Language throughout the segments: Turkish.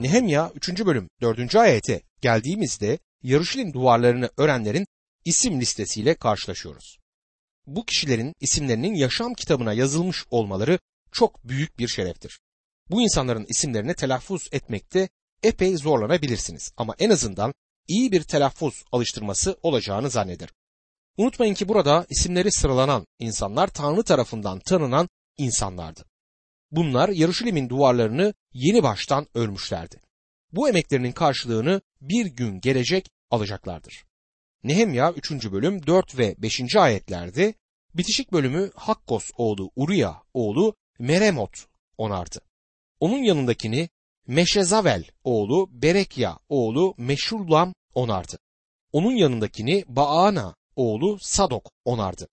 Nehemya 3. bölüm 4. ayete geldiğimizde Yeruşalim duvarlarını örenlerin isim listesiyle karşılaşıyoruz. Bu kişilerin isimlerinin yaşam kitabına yazılmış olmaları çok büyük bir şereftir. Bu insanların isimlerini telaffuz etmekte epey zorlanabilirsiniz ama en azından iyi bir telaffuz alıştırması olacağını zannederim. Unutmayın ki burada isimleri sıralanan insanlar Tanrı tarafından tanınan insanlardı. Bunlar Yeruşalim'in duvarlarını yeni baştan örmüşlerdi. Bu emeklerinin karşılığını bir gün gelecek alacaklardır. Nehemya 3. bölüm 4 ve 5. ayetlerde bitişik bölümü Hakkos oğlu Uriya oğlu Meremot onardı. Onun yanındakini Meşezavel oğlu Berekya oğlu Meşullam onardı. Onun yanındakini Baana oğlu Sadok onardı.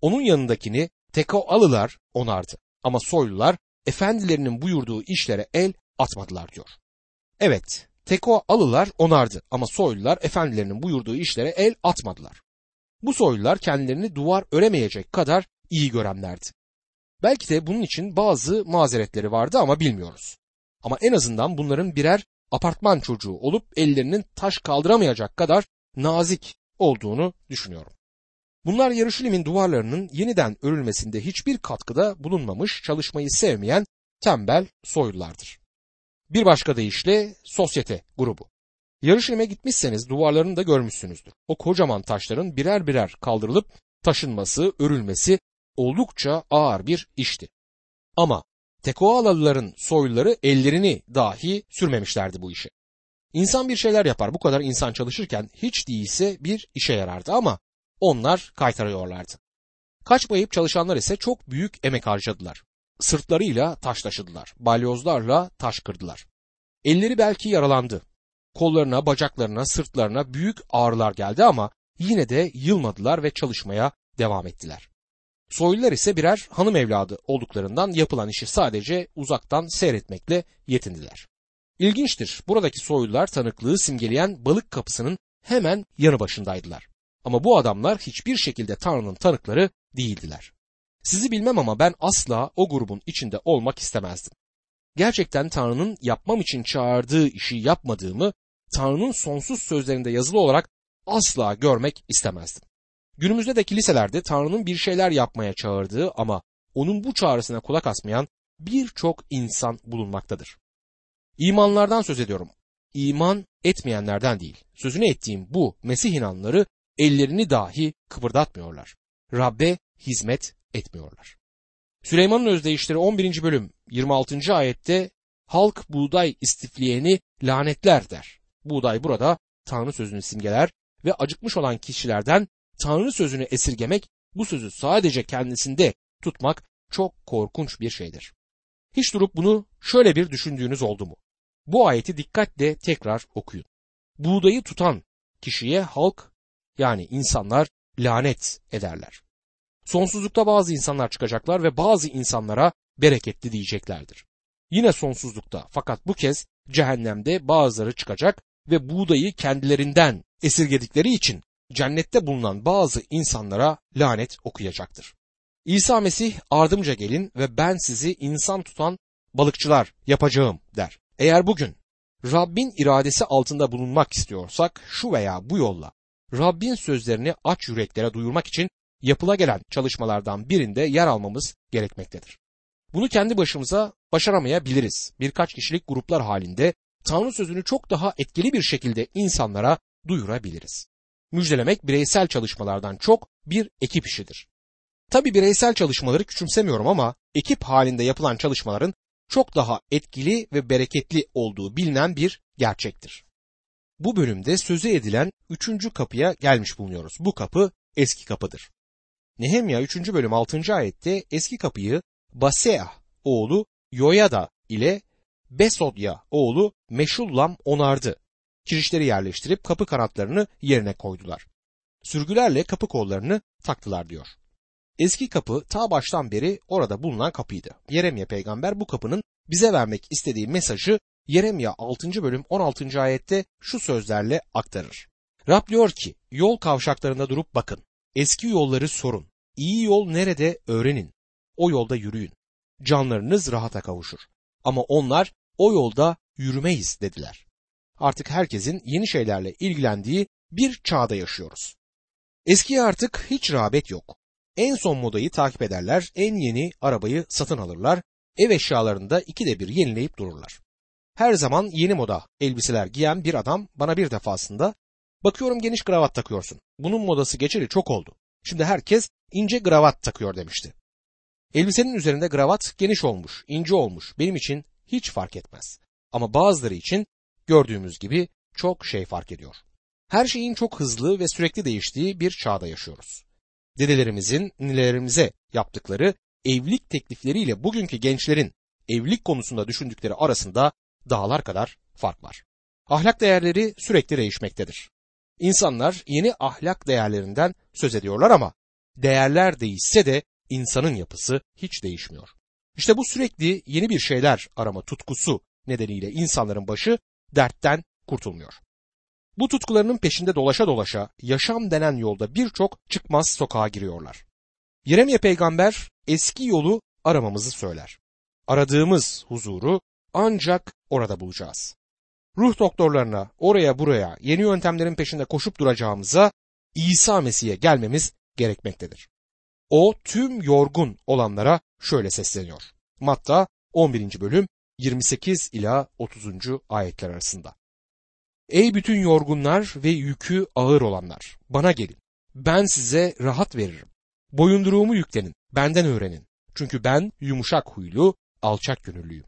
Onun yanındakini Tekoalılar onardı. Ama soylular efendilerinin buyurduğu işlere el atmadılar diyor. Evet, Tekoalılar onardı ama soylular efendilerinin buyurduğu işlere el atmadılar. Bu soylular kendilerini duvar öremeyecek kadar iyi görenlerdi. Belki de bunun için bazı mazeretleri vardı ama bilmiyoruz. Ama en azından bunların birer apartman çocuğu olup ellerinin taş kaldıramayacak kadar nazik olduğunu düşünüyorum. Bunlar Yeruşalim'in duvarlarının yeniden örülmesinde hiçbir katkıda bulunmamış, çalışmayı sevmeyen tembel soylulardır. Bir başka deyişle sosyete grubu. Yeruşalim'e gitmişseniz duvarlarını da görmüşsünüzdür. O kocaman taşların birer birer kaldırılıp taşınması, örülmesi oldukça ağır bir işti. Ama Tekoalıların soyluları ellerini dahi sürmemişlerdi bu işe. İnsan bir şeyler yapar, bu kadar insan çalışırken hiç değilse bir işe yarardı ama onlar kaytarıyorlardı. Kaçmayıp çalışanlar ise çok büyük emek harcadılar. Sırtlarıyla taş taşıdılar, balyozlarla taş kırdılar. Elleri belki yaralandı. Kollarına, bacaklarına, sırtlarına büyük ağrılar geldi ama yine de yılmadılar ve çalışmaya devam ettiler. Soylular ise birer hanım evladı olduklarından yapılan işi sadece uzaktan seyretmekle yetindiler. İlginçtir, buradaki soylular tanıklığı simgeleyen balık kapısının hemen yanı başındaydılar. Ama bu adamlar hiçbir şekilde Tanrı'nın tanıkları değildiler. Sizi bilmem ama ben asla o grubun içinde olmak istemezdim. Gerçekten Tanrı'nın yapmam için çağırdığı işi yapmadığımı, Tanrı'nın sonsuz sözlerinde yazılı olarak asla görmek istemezdim. Günümüzde de kiliselerde Tanrı'nın bir şeyler yapmaya çağırdığı ama onun bu çağrısına kulak asmayan birçok insan bulunmaktadır. İmanlardan söz ediyorum. İman etmeyenlerden değil. Sözünü ettiğim bu Mesih inanları ellerini dahi kıpırdatmıyorlar. Rabbe hizmet etmiyorlar. Süleyman'ın özdeyişleri 11. bölüm 26. ayette halk buğday istifleyeni lanetler der. Buğday burada Tanrı sözünü simgeler ve acıkmış olan kişilerden Tanrı sözünü esirgemek, bu sözü sadece kendisinde tutmak çok korkunç bir şeydir. Hiç durup bunu şöyle bir düşündüğünüz oldu mu? Bu ayeti dikkatle tekrar okuyun. Buğdayı tutan kişiye halk, yani insanlar lanet ederler. Sonsuzlukta bazı insanlar çıkacaklar ve bazı insanlara bereketli diyeceklerdir. Yine sonsuzlukta, fakat bu kez cehennemde bazıları çıkacak ve buğdayı kendilerinden esirgedikleri için cennette bulunan bazı insanlara lanet okuyacaktır. İsa Mesih ardımca gelin ve ben sizi insan tutan balıkçılar yapacağım der. Eğer bugün Rabbin iradesi altında bulunmak istiyorsak şu veya bu yolla Rabbin sözlerini aç yüreklere duyurmak için yapılagelen çalışmalardan birinde yer almamız gerekmektedir. Bunu kendi başımıza başaramayabiliriz. Birkaç kişilik gruplar halinde Tanrı sözünü çok daha etkili bir şekilde insanlara duyurabiliriz. Müjdelemek bireysel çalışmalardan çok bir ekip işidir. Tabii bireysel çalışmaları küçümsemiyorum ama ekip halinde yapılan çalışmaların çok daha etkili ve bereketli olduğu bilinen bir gerçektir. Bu bölümde sözü edilen 3. kapıya gelmiş bulunuyoruz. Bu kapı eski kapıdır. Nehemya 3. bölüm 6. ayette eski kapıyı Basea oğlu Yoyada ile Besodya oğlu Meşullam onardı. Kirişleri yerleştirip kapı kanatlarını yerine koydular. Sürgülerle kapı kollarını taktılar diyor. Eski kapı ta baştan beri orada bulunan kapıydı. Yeremya peygamber bu kapının bize vermek istediği mesajı Yeremya 6. bölüm 16. ayette şu sözlerle aktarır. Rab diyor ki, yol kavşaklarında durup bakın, eski yolları sorun, iyi yol nerede öğrenin, o yolda yürüyün, canlarınız rahata kavuşur. Ama onlar o yolda yürümeyiz dediler. Artık herkesin yeni şeylerle ilgilendiği bir çağda yaşıyoruz. Eskiye artık hiç rağbet yok. En son modayı takip ederler, en yeni arabayı satın alırlar, ev eşyalarını da 2'de 1 yenileyip dururlar. Her zaman yeni moda elbiseler giyen bir adam bana bir defasında, "Bakıyorum geniş kravat takıyorsun, bunun modası geçeli çok oldu. Şimdi herkes ince kravat takıyor" demişti. Elbisenin üzerinde kravat geniş olmuş, ince olmuş benim için hiç fark etmez. Ama bazıları için gördüğümüz gibi çok şey fark ediyor. Her şeyin çok hızlı ve sürekli değiştiği bir çağda yaşıyoruz. Dedelerimizin ninelerimize yaptıkları evlilik teklifleriyle bugünkü gençlerin evlilik konusunda düşündükleri arasında dağlar kadar fark var. Ahlak değerleri sürekli değişmektedir. İnsanlar yeni ahlak değerlerinden söz ediyorlar ama değerler değişse de insanın yapısı hiç değişmiyor. İşte bu sürekli yeni bir şeyler arama tutkusu nedeniyle insanların başı dertten kurtulmuyor. Bu tutkularının peşinde dolaşa dolaşa yaşam denen yolda birçok çıkmaz sokağa giriyorlar. Yeremye peygamber eski yolu aramamızı söyler. Aradığımız huzuru ancak orada bulacağız. Ruh doktorlarına, oraya buraya yeni yöntemlerin peşinde koşup duracağımıza İsa Mesih'e gelmemiz gerekmektedir. O tüm yorgun olanlara şöyle sesleniyor. Matta 11. bölüm 28 ila 30. ayetler arasında. "Ey bütün yorgunlar ve yükü ağır olanlar, bana gelin. Ben size rahat veririm. Boyunduruğumu yüklenin, benden öğrenin. Çünkü ben yumuşak huylu, alçak gönüllüyüm.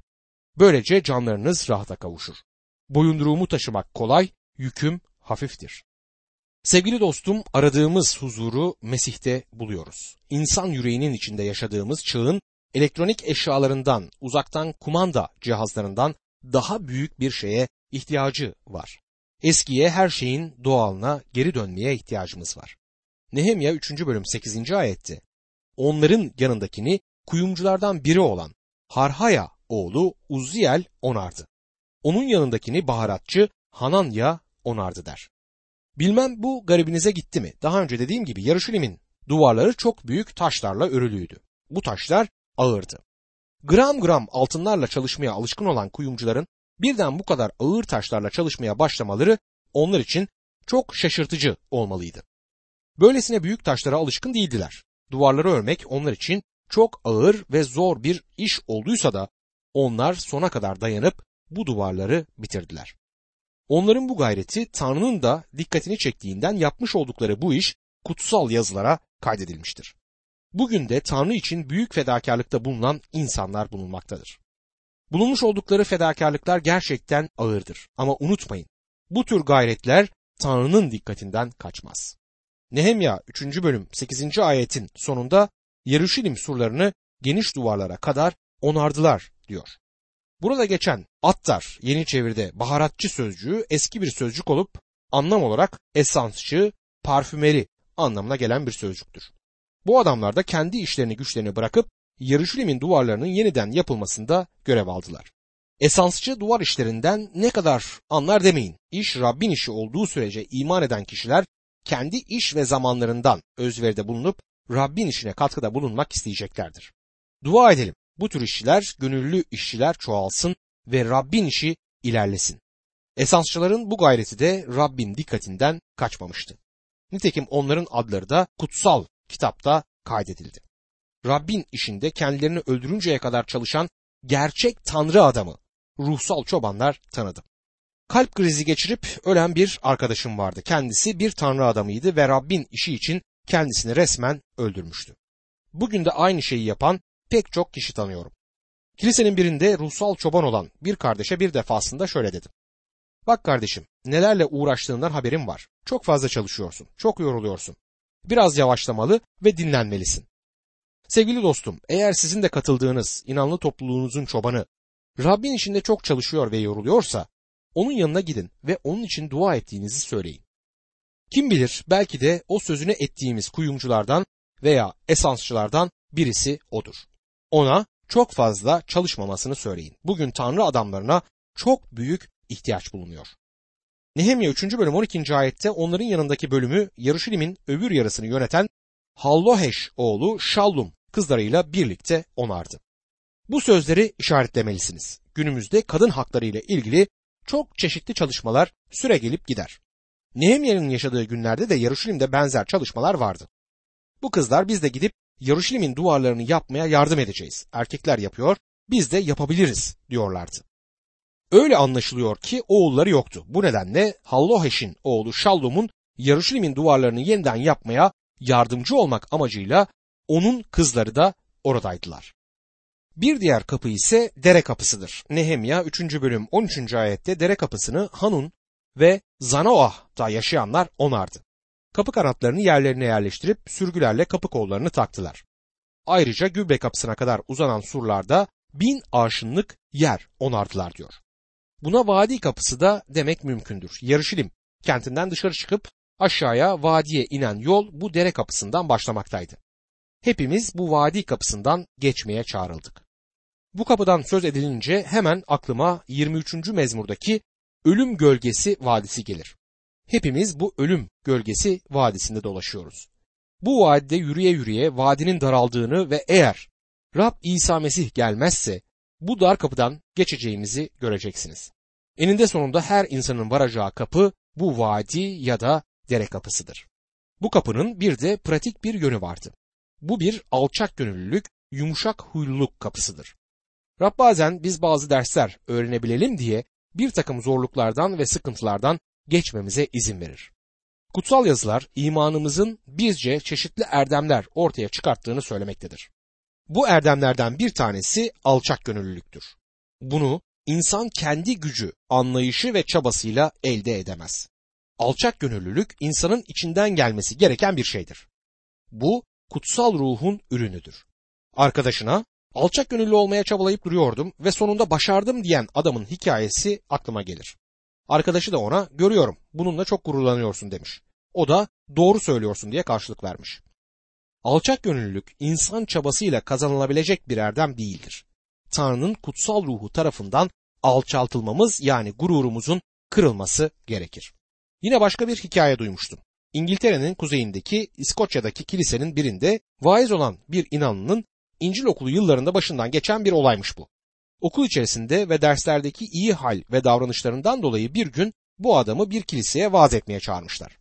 Böylece canlarınız rahata kavuşur. Boyunduruğumu taşımak kolay, yüküm hafiftir." Sevgili dostum, aradığımız huzuru Mesih'te buluyoruz. İnsan yüreğinin içinde yaşadığımız çağın elektronik eşyalarından, uzaktan kumanda cihazlarından daha büyük bir şeye ihtiyacı var. Eskiye, her şeyin doğalına geri dönmeye ihtiyacımız var. Nehemya 3. bölüm 8. ayette, "Onların yanındakini kuyumculardan biri olan Harhaya oğlu Uzziel onardı. Onun yanındakini baharatçı Hananya onardı" der. Bilmem bu garibinize gitti mi? Daha önce dediğim gibi Yeruşalim'in duvarları çok büyük taşlarla örülüydü. Bu taşlar ağırdı. Gram gram altınlarla çalışmaya alışkın olan kuyumcuların birden bu kadar ağır taşlarla çalışmaya başlamaları onlar için çok şaşırtıcı olmalıydı. Böylesine büyük taşlara alışkın değildiler. Duvarları örmek onlar için çok ağır ve zor bir iş olduysa da onlar sona kadar dayanıp bu duvarları bitirdiler. Onların bu gayreti Tanrı'nın da dikkatini çektiğinden yapmış oldukları bu iş kutsal yazılara kaydedilmiştir. Bugün de Tanrı için büyük fedakarlıkta bulunan insanlar bulunmaktadır. Bulunmuş oldukları fedakarlıklar gerçekten ağırdır ama unutmayın, bu tür gayretler Tanrı'nın dikkatinden kaçmaz. Nehemya 3. bölüm 8. ayetin sonunda Yeruşalim surlarını geniş duvarlara kadar onardılar diyor. Burada geçen attar, yeni çevirde baharatçı sözcüğü eski bir sözcük olup anlam olarak esansçı, parfümeri anlamına gelen bir sözcüktür. Bu adamlar da kendi işlerini güçlerini bırakıp Yeruşalim'in duvarlarının yeniden yapılmasında görev aldılar. Esansçı duvar işlerinden ne kadar anlar demeyin. İş Rabbin işi olduğu sürece iman eden kişiler kendi iş ve zamanlarından özveride bulunup Rabbin işine katkıda bulunmak isteyeceklerdir. Dua edelim. Bu tür işçiler, gönüllü işçiler çoğalsın ve Rabbin işi ilerlesin. Esansçıların bu gayreti de Rabbin dikkatinden kaçmamıştı. Nitekim onların adları da kutsal kitapta kaydedildi. Rabbin işinde kendilerini öldürünceye kadar çalışan gerçek Tanrı adamı, ruhsal çobanlar tanıdım. Kalp krizi geçirip ölen bir arkadaşım vardı. Kendisi bir Tanrı adamıydı ve Rabbin işi için kendisini resmen öldürmüştü. Bugün de aynı şeyi yapan pek çok kişi tanıyorum. Kilisenin birinde ruhsal çoban olan bir kardeşe bir defasında şöyle dedim. "Bak kardeşim, nelerle uğraştığından haberim var. Çok fazla çalışıyorsun, çok yoruluyorsun. Biraz yavaşlamalı ve dinlenmelisin." Sevgili dostum, eğer sizin de katıldığınız inanlı topluluğunuzun çobanı Rabbin işinde çok çalışıyor ve yoruluyorsa onun yanına gidin ve onun için dua ettiğinizi söyleyin. Kim bilir, belki de o sözünü ettiğimiz kuyumculardan veya esansçılardan birisi odur. Ona çok fazla çalışmamasını söyleyin. Bugün Tanrı adamlarına çok büyük ihtiyaç bulunuyor. Nehemya 3. bölüm 12. ayette onların yanındaki bölümü Yeruşalim'in öbür yarısını yöneten Hallohesh oğlu Shallum kızlarıyla birlikte onardı. Bu sözleri işaretlemelisiniz. Günümüzde kadın hakları ile ilgili çok çeşitli çalışmalar süre gelip gider. Nehemya'nın yaşadığı günlerde de Yeruşalim'de benzer çalışmalar vardı. Bu kızlar biz de gidip Yeruşalim'in duvarlarını yapmaya yardım edeceğiz. Erkekler yapıyor, biz de yapabiliriz diyorlardı. Öyle anlaşılıyor ki oğulları yoktu. Bu nedenle Hallohesh'in oğlu Shallum'un Yeruşalim'in duvarlarını yeniden yapmaya yardımcı olmak amacıyla onun kızları da oradaydılar. Bir diğer kapı ise dere kapısıdır. Nehemya 3. bölüm 13. ayette dere kapısını Hanun ve Zanoah'ta yaşayanlar onardı. Kapı kanatlarını yerlerine yerleştirip sürgülerle kapı kollarını taktılar. Ayrıca gübre kapısına kadar uzanan surlarda 1000 arşınlık yer onardılar diyor. Buna vadi kapısı da demek mümkündür. Yeruşalim kentinden dışarı çıkıp aşağıya vadiye inen yol bu dere kapısından başlamaktaydı. Hepimiz bu vadi kapısından geçmeye çağrıldık. Bu kapıdan söz edilince hemen aklıma 23. mezmurdaki ölüm gölgesi vadisi gelir. Hepimiz bu ölüm gölgesi vadisinde dolaşıyoruz. Bu vadide yürüye yürüye vadinin daraldığını ve eğer Rab İsa Mesih gelmezse bu dar kapıdan geçeceğimizi göreceksiniz. Eninde sonunda her insanın varacağı kapı bu vadi ya da dere kapısıdır. Bu kapının bir de pratik bir yönü vardı. Bu bir alçak gönüllülük, yumuşak huyluluk kapısıdır. Rab bazen biz bazı dersler öğrenebilelim diye bir takım zorluklardan ve sıkıntılardan geçmemize izin verir. Kutsal yazılar imanımızın bizce çeşitli erdemler ortaya çıkarttığını söylemektedir. Bu erdemlerden bir tanesi alçak gönüllülüktür. Bunu insan kendi gücü, anlayışı ve çabasıyla elde edemez. Alçak gönüllülük insanın içinden gelmesi gereken bir şeydir. Bu kutsal ruhun ürünüdür. Arkadaşına alçak gönüllü olmaya çabalayıp duruyordum ve sonunda başardım diyen adamın hikayesi aklıma gelir. Arkadaşı da ona görüyorum bununla çok gururlanıyorsun demiş. O da doğru söylüyorsun diye karşılık vermiş. Alçak gönüllülük insan çabasıyla kazanılabilecek bir erdem değildir. Tanrı'nın kutsal ruhu tarafından alçaltılmamız yani gururumuzun kırılması gerekir. Yine başka bir hikaye duymuştum. İngiltere'nin kuzeyindeki İskoçya'daki kilisenin birinde vaiz olan bir inanlının İncil okulu yıllarında başından geçen bir olaymış bu. Okul içerisinde ve derslerdeki iyi hal ve davranışlarından dolayı bir gün bu adamı bir kiliseye vaaz etmeye çağırmışlar.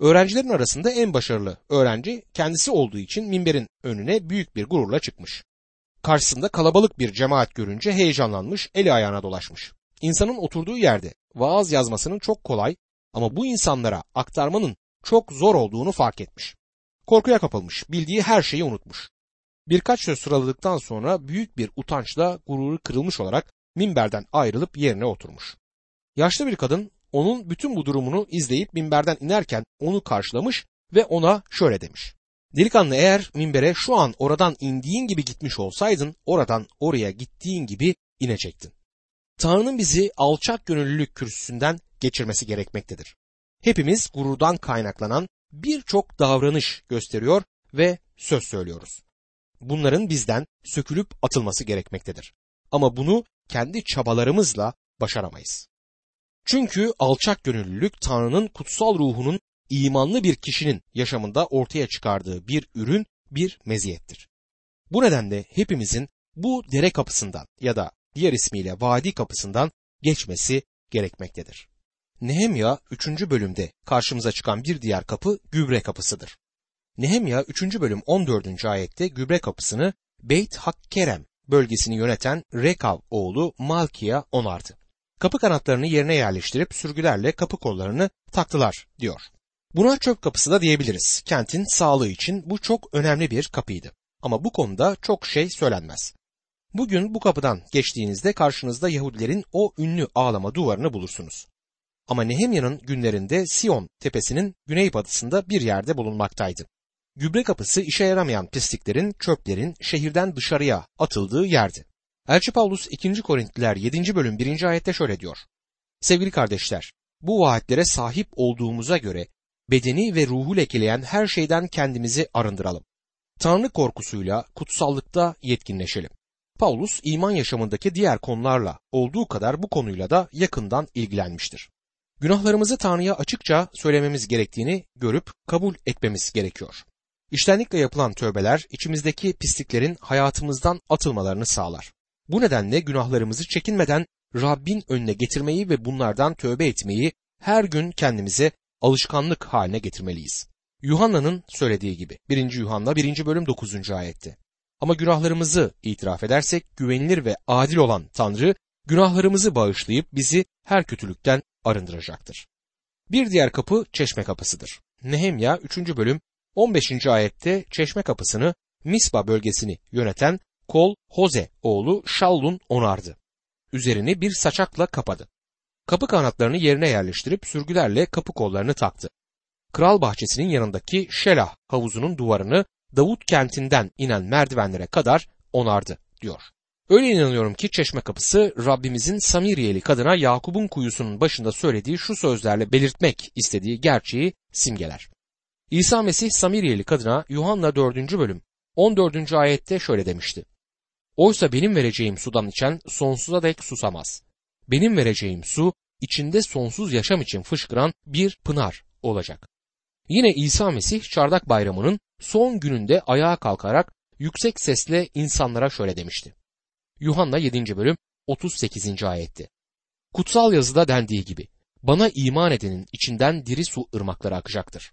Öğrencilerin arasında en başarılı öğrenci kendisi olduğu için minberin önüne büyük bir gururla çıkmış. Karşısında kalabalık bir cemaat görünce heyecanlanmış, eli ayağına dolaşmış. İnsanın oturduğu yerde vaaz yazmasının çok kolay ama bu insanlara aktarmanın çok zor olduğunu fark etmiş. Korkuya kapılmış, bildiği her şeyi unutmuş. Birkaç söz sıraladıktan sonra büyük bir utançla gururu kırılmış olarak minberden ayrılıp yerine oturmuş. Yaşlı bir kadın onun bütün bu durumunu izleyip minberden inerken onu karşılamış ve ona şöyle demiş. Delikanlı eğer minbere şu an oradan indiğin gibi gitmiş olsaydın oradan oraya gittiğin gibi inecektin. Tanrı'nın bizi alçak gönüllülük kürsüsünden geçirmesi gerekmektedir. Hepimiz gururdan kaynaklanan birçok davranış gösteriyor ve söz söylüyoruz. Bunların bizden sökülüp atılması gerekmektedir. Ama bunu kendi çabalarımızla başaramayız. Çünkü alçak gönüllülük Tanrı'nın kutsal ruhunun imanlı bir kişinin yaşamında ortaya çıkardığı bir ürün, bir meziyettir. Bu nedenle hepimizin bu dere kapısından ya da diğer ismiyle vadi kapısından geçmesi gerekmektedir. Nehemya 3. bölümde karşımıza çıkan bir diğer kapı gübre kapısıdır. Nehemya 3. bölüm 14. ayette gübre kapısını Beit Hakkerem bölgesini yöneten Rekav oğlu Malkia onardı. Kapı kanatlarını yerine yerleştirip sürgülerle kapı kollarını taktılar diyor. Buna çöp kapısı da diyebiliriz. Kentin sağlığı için bu çok önemli bir kapıydı. Ama bu konuda çok şey söylenmez. Bugün bu kapıdan geçtiğinizde karşınızda Yahudilerin o ünlü ağlama duvarını bulursunuz. Ama Nehemya'nın günlerinde Sion tepesinin güneybatısında bir yerde bulunmaktaydı. Gübre kapısı işe yaramayan pisliklerin, çöplerin şehirden dışarıya atıldığı yerdi. Elçi Paulus 2. Korintiler 7. bölüm 1. ayette şöyle diyor. Sevgili kardeşler, bu vaatlere sahip olduğumuza göre bedeni ve ruhu lekeleyen her şeyden kendimizi arındıralım. Tanrı korkusuyla kutsallıkta yetkinleşelim. Paulus iman yaşamındaki diğer konularla olduğu kadar bu konuyla da yakından ilgilenmiştir. Günahlarımızı Tanrı'ya açıkça söylememiz gerektiğini görüp kabul etmemiz gerekiyor. İştenlikle yapılan tövbeler içimizdeki pisliklerin hayatımızdan atılmalarını sağlar. Bu nedenle günahlarımızı çekinmeden Rabbin önüne getirmeyi ve bunlardan tövbe etmeyi her gün kendimize alışkanlık haline getirmeliyiz. Yuhanna'nın söylediği gibi 1. Yuhanna 1. bölüm 9. ayette. Ama günahlarımızı itiraf edersek güvenilir ve adil olan Tanrı günahlarımızı bağışlayıp bizi her kötülükten arındıracaktır. Bir diğer kapı çeşme kapısıdır. Nehemya 3. bölüm 15. ayette çeşme kapısını Mispa bölgesini yöneten Kol-Hose oğlu Şalun onardı. Üzerini bir saçakla kapadı. Kapı kanatlarını yerine yerleştirip sürgülerle kapı kollarını taktı. Kral bahçesinin yanındaki Şelah havuzunun duvarını Davut kentinden inen merdivenlere kadar onardı diyor. Öyle inanıyorum ki çeşme kapısı Rabbimizin Samiriyeli kadına Yakup'un kuyusunun başında söylediği şu sözlerle belirtmek istediği gerçeği simgeler. İsa Mesih Samiriyeli kadına Yuhanna 4. bölüm 14. ayette şöyle demişti. Oysa benim vereceğim sudan içen sonsuza dek susamaz. Benim vereceğim su içinde sonsuz yaşam için fışkıran bir pınar olacak. Yine İsa Mesih Çardak Bayramı'nın son gününde ayağa kalkarak yüksek sesle insanlara şöyle demişti. Yuhanna 7. bölüm 38. ayetti. Kutsal yazıda dendiği gibi bana iman edenin içinden diri su ırmakları akacaktır.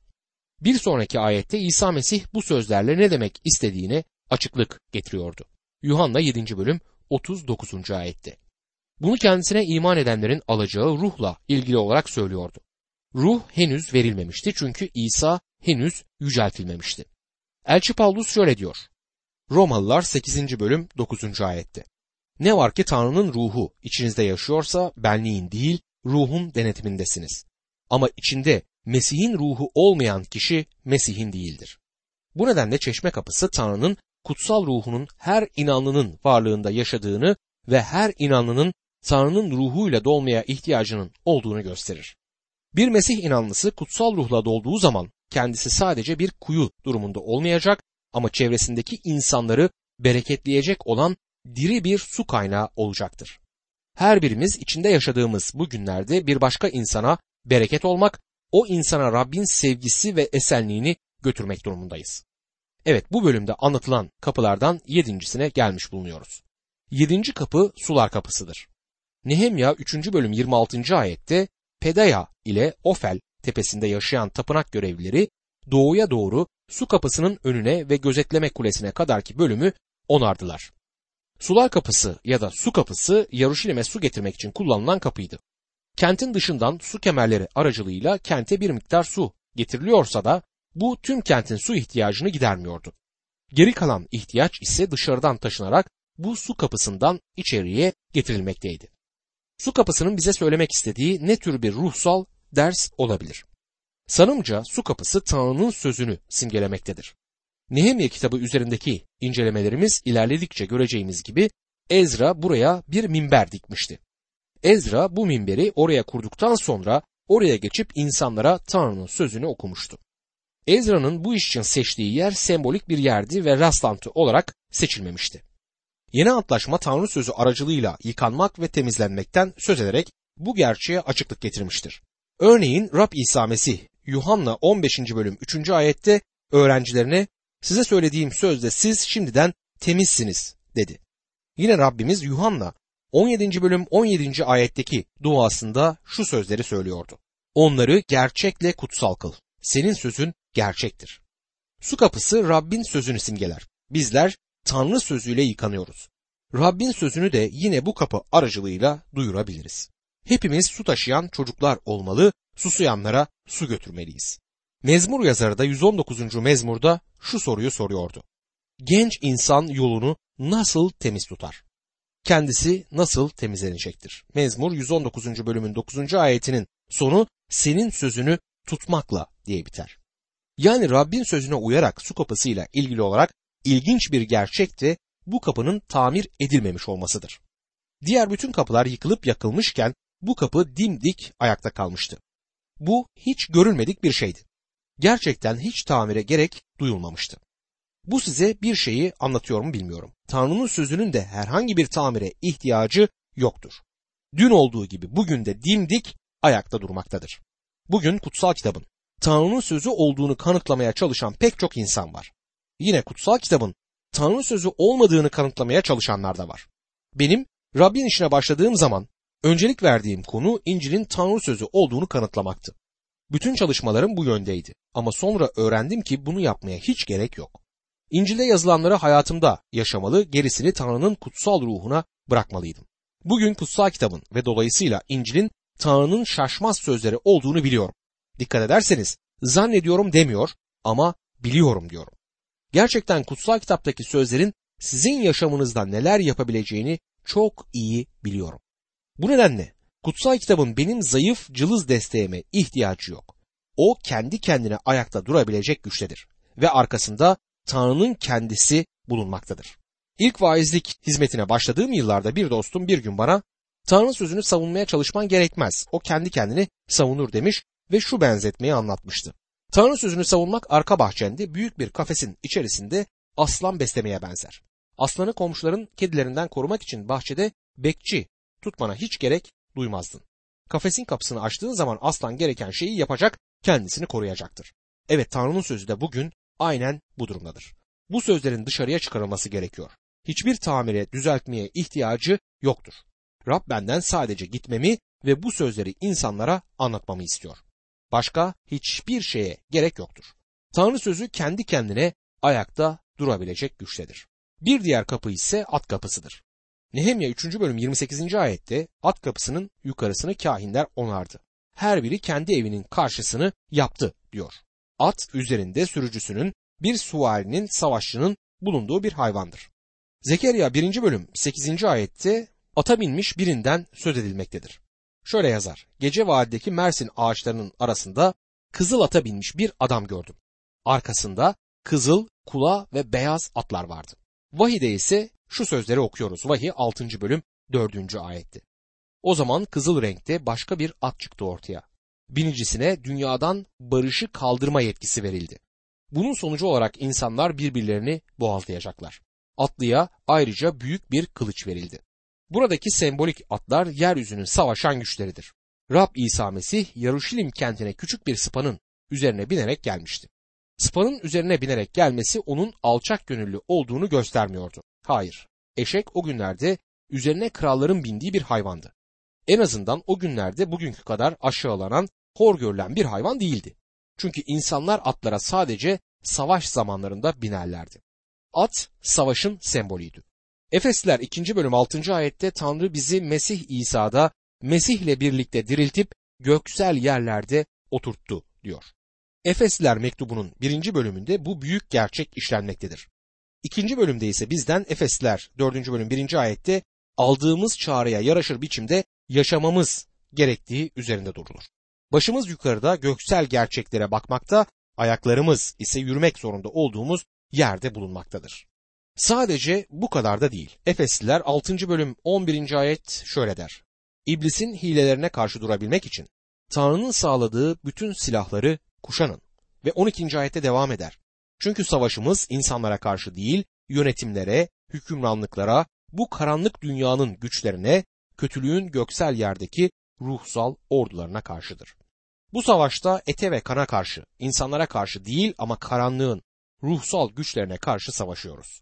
Bir sonraki ayette İsa Mesih bu sözlerle ne demek istediğini açıklık getiriyordu. Yuhanna 7. bölüm 39. ayetti. Bunu kendisine iman edenlerin alacağı ruhla ilgili olarak söylüyordu. Ruh henüz verilmemişti çünkü İsa henüz yüceltilmemişti. Elçi Paulus şöyle diyor. Romalılar 8. bölüm 9. ayette. Ne var ki Tanrı'nın ruhu içinizde yaşıyorsa benliğin değil ruhun denetimindesiniz. Ama içinde Mesih'in ruhu olmayan kişi Mesih'in değildir. Bu nedenle çeşme kapısı Tanrı'nın kutsal ruhunun her inanlının varlığında yaşadığını ve her inanlının Tanrı'nın ruhuyla dolmaya ihtiyacının olduğunu gösterir. Bir Mesih inanlısı kutsal ruhla dolduğu zaman kendisi sadece bir kuyu durumunda olmayacak ama çevresindeki insanları bereketleyecek olan diri bir su kaynağı olacaktır. Her birimiz içinde yaşadığımız bu günlerde bir başka insana bereket olmak, o insana Rabbin sevgisi ve esenliğini götürmek durumundayız. Evet, bu bölümde anlatılan kapılardan yedincisine gelmiş bulunuyoruz. 7. kapı sular kapısıdır. Nehemya 3. bölüm 26. ayette Pedaya ile Ofel tepesinde yaşayan tapınak görevlileri doğuya doğru su kapısının önüne ve gözetleme kulesine kadarki bölümü onardılar. Sular kapısı ya da su kapısı Yeruşalim'e su getirmek için kullanılan kapıydı. Kentin dışından su kemerleri aracılığıyla kente bir miktar su getiriliyorsa da bu tüm kentin su ihtiyacını gidermiyordu. Geri kalan ihtiyaç ise dışarıdan taşınarak bu su kapısından içeriye getirilmekteydi. Su kapısının bize söylemek istediği ne tür bir ruhsal ders olabilir? Sanımca su kapısı Tanrı'nın sözünü simgelemektedir. Nehemya kitabı üzerindeki incelemelerimiz ilerledikçe göreceğimiz gibi Ezra buraya bir minber dikmişti. Ezra bu minberi oraya kurduktan sonra oraya geçip insanlara Tanrı'nın sözünü okumuştu. Ezra'nın bu iş için seçtiği yer sembolik bir yerdi ve rastlantı olarak seçilmemişti. Yeni antlaşma Tanrı sözü aracılığıyla yıkanmak ve temizlenmekten söz ederek bu gerçeğe açıklık getirmiştir. Örneğin Rab İsa Mesih Yuhanna 15. bölüm 3. ayette öğrencilerine size söylediğim sözde siz şimdiden temizsiniz dedi. Yine Rabbimiz Yuhanna 17. bölüm 17. ayetteki duasında şu sözleri söylüyordu. Onları gerçekle kutsal kıl. Senin sözün gerçektir. Su kapısı Rabbin sözünü simgeler. Bizler Tanrı sözüyle yıkanıyoruz. Rabbin sözünü de yine bu kapı aracılığıyla duyurabiliriz. Hepimiz su taşıyan çocuklar olmalı, susayanlara su götürmeliyiz. Mezmur yazarı da 119. mezmurda şu soruyu soruyordu. Genç insan yolunu nasıl temiz tutar? Kendisi nasıl temizlenecektir? Mezmur 119. bölümün 9. ayetinin sonu senin sözünü tutmakla diye biter. Yani Rabbin sözüne uyarak su kapısıyla ilgili olarak İlginç bir gerçek de bu kapının tamir edilmemiş olmasıdır. Diğer bütün kapılar yıkılıp yakılmışken bu kapı dimdik ayakta kalmıştı. Bu hiç görülmedik bir şeydi. Gerçekten hiç tamire gerek duyulmamıştı. Bu size bir şeyi anlatıyor mu bilmiyorum. Tanrı'nın sözünün de herhangi bir tamire ihtiyacı yoktur. Dün olduğu gibi bugün de dimdik ayakta durmaktadır. Bugün kutsal kitabın Tanrı'nın sözü olduğunu kanıtlamaya çalışan pek çok insan var. Yine kutsal kitabın Tanrı sözü olmadığını kanıtlamaya çalışanlar da var. Benim Rabbin işine başladığım zaman öncelik verdiğim konu İncil'in Tanrı sözü olduğunu kanıtlamaktı. Bütün çalışmalarım bu yöndeydi ama sonra öğrendim ki bunu yapmaya hiç gerek yok. İncil'de yazılanları hayatımda yaşamalı, gerisini Tanrı'nın kutsal ruhuna bırakmalıydım. Bugün kutsal kitabın ve dolayısıyla İncil'in Tanrı'nın şaşmaz sözleri olduğunu biliyorum. Dikkat ederseniz zannediyorum demiyor ama biliyorum diyorum. Gerçekten kutsal kitaptaki sözlerin sizin yaşamınızda neler yapabileceğini çok iyi biliyorum. Bu nedenle kutsal kitabın benim zayıf cılız desteğime ihtiyacı yok. O kendi kendine ayakta durabilecek güçtedir ve arkasında Tanrı'nın kendisi bulunmaktadır. İlk vaizlik hizmetine başladığım yıllarda bir dostum bir gün bana Tanrı sözünü savunmaya çalışman gerekmez, o kendi kendini savunur demiş ve şu benzetmeyi anlatmıştı. Tanrı sözünü savunmak arka bahçende büyük bir kafesin içerisinde aslan beslemeye benzer. Aslanı komşuların kedilerinden korumak için bahçede bekçi tutmana hiç gerek duymazdın. Kafesin kapısını açtığın zaman aslan gereken şeyi yapacak, kendisini koruyacaktır. Evet, Tanrı'nın sözü de bugün aynen bu durumdadır. Bu sözlerin dışarıya çıkarılması gerekiyor. Hiçbir tamire, düzeltmeye ihtiyacı yoktur. Rab benden sadece gitmemi ve bu sözleri insanlara anlatmamı istiyor. Başka hiçbir şeye gerek yoktur. Tanrı sözü kendi kendine ayakta durabilecek güçtedir. Bir diğer kapı ise at kapısıdır. Nehemya 3. bölüm 28. ayette at kapısının yukarısını kahinler onardı. Her biri kendi evinin karşısını yaptı diyor. At üzerinde sürücüsünün, bir süvarinin, savaşçının bulunduğu bir hayvandır. Zekeriya 1. bölüm 8. ayette ata binmiş birinden söz edilmektedir. Şöyle yazar: Gece vadideki Mersin ağaçlarının arasında kızıl ata binmiş bir adam gördüm. Arkasında kızıl, kula ve beyaz atlar vardı. Vahide ise şu sözleri okuyoruz. Vahiy 6. bölüm 4. ayetti. O zaman kızıl renkte başka bir at çıktı ortaya. Binicisine dünyadan barışı kaldırma yetkisi verildi. Bunun sonucu olarak insanlar birbirlerini boğazlayacaklar. Atlıya ayrıca büyük bir kılıç verildi. Buradaki sembolik atlar yeryüzünün savaşan güçleridir. Rab İsa Mesih Yeruşalim kentine küçük bir sıpanın üzerine binerek gelmişti. Sıpanın üzerine binerek gelmesi onun alçak gönüllü olduğunu göstermiyordu. Hayır, eşek o günlerde üzerine kralların bindiği bir hayvandı. En azından o günlerde bugünkü kadar aşağılanan, hor görülen bir hayvan değildi. Çünkü insanlar atlara sadece savaş zamanlarında binerlerdi. At, savaşın sembolüydü. Efesliler 2. bölüm 6. ayette Tanrı bizi Mesih İsa'da, Mesih'le birlikte diriltip göksel yerlerde oturttu diyor. Efesliler mektubunun 1. bölümünde bu büyük gerçek işlenmektedir. 2. bölümde ise bizden Efesliler 4. bölüm 1. ayette aldığımız çağrıya yaraşır biçimde yaşamamız gerektiği üzerinde durulur. Başımız yukarıda göksel gerçeklere bakmakta, ayaklarımız ise yürümek zorunda olduğumuz yerde bulunmaktadır. Sadece bu kadar da değil. Efesliler 6. bölüm 11. ayet şöyle der: İblisin hilelerine karşı durabilmek için Tanrı'nın sağladığı bütün silahları kuşanın. Ve 12. ayette devam eder: Çünkü savaşımız insanlara karşı değil, yönetimlere, hükümranlıklara, bu karanlık dünyanın güçlerine, kötülüğün göksel yerdeki ruhsal ordularına karşıdır. Bu savaşta ete ve kana karşı, insanlara karşı değil ama karanlığın ruhsal güçlerine karşı savaşıyoruz.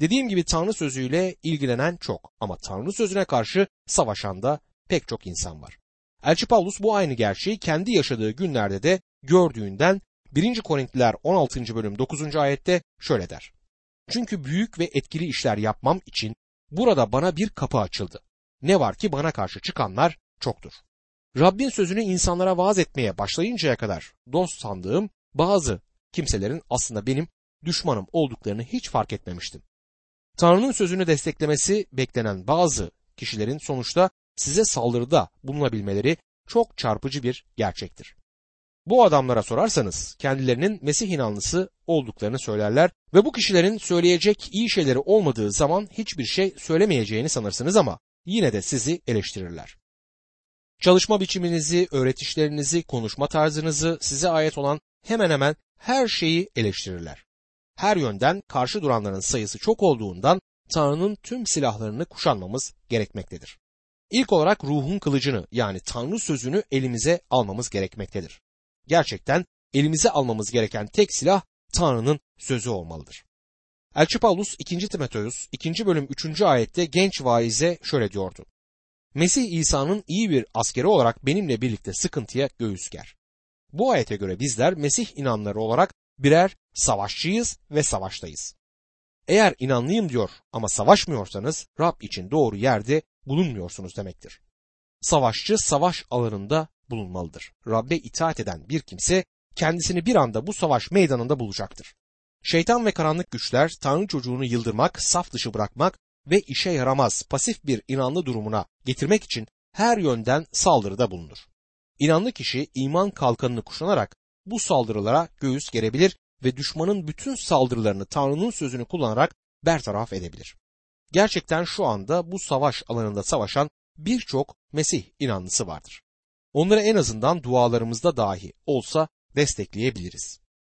Dediğim gibi Tanrı sözüyle ilgilenen çok ama Tanrı sözüne karşı savaşan da pek çok insan var. Elçi Paulus bu aynı gerçeği kendi yaşadığı günlerde de gördüğünden 1. Korintiler 16. bölüm 9. ayette şöyle der: Çünkü büyük ve etkili işler yapmam için burada bana bir kapı açıldı. Ne var ki bana karşı çıkanlar çoktur. Rabbin sözünü insanlara vaaz etmeye başlayıncaya kadar dost sandığım bazı kimselerin aslında benim düşmanım olduklarını hiç fark etmemiştim. Tanrı'nın sözünü desteklemesi beklenen bazı kişilerin sonuçta size saldırıda bulunabilmeleri çok çarpıcı bir gerçektir. Bu adamlara sorarsanız kendilerinin Mesih inanlısı olduklarını söylerler ve bu kişilerin söyleyecek iyi şeyleri olmadığı zaman hiçbir şey söylemeyeceğini sanırsınız ama yine de sizi eleştirirler. Çalışma biçiminizi, öğretişlerinizi, konuşma tarzınızı, size ait olan hemen hemen her şeyi eleştirirler. Her yönden karşı duranların sayısı çok olduğundan Tanrı'nın tüm silahlarını kuşanmamız gerekmektedir. İlk olarak ruhun kılıcını, yani Tanrı sözünü elimize almamız gerekmektedir. Gerçekten elimize almamız gereken tek silah Tanrı'nın sözü olmalıdır. Elçi Paulus 2. Timoteus 2. bölüm 3. ayette genç vaize şöyle diyordu. Mesih İsa'nın iyi bir askeri olarak benimle birlikte sıkıntıya göğüs ger. Bu ayete göre bizler Mesih inanları olarak birer savaşçıyız ve savaştayız. Eğer inanlıyım diyor ama savaşmıyorsanız Rab için doğru yerde bulunmuyorsunuz demektir. Savaşçı savaş alanında bulunmalıdır. Rab'be itaat eden bir kimse kendisini bir anda bu savaş meydanında bulacaktır. Şeytan ve karanlık güçler Tanrı çocuğunu yıldırmak, saf dışı bırakmak ve işe yaramaz pasif bir inanlı durumuna getirmek için her yönden saldırıda bulunur. İnanlı kişi iman kalkanını kuşanarak bu saldırılara göğüs gerebilir ve düşmanın bütün saldırılarını Tanrı'nın sözünü kullanarak bertaraf edebilir. Gerçekten şu anda bu savaş alanında savaşan birçok Mesih inanlısı vardır. Onları en azından dualarımızda dahi olsa destekleyebiliriz.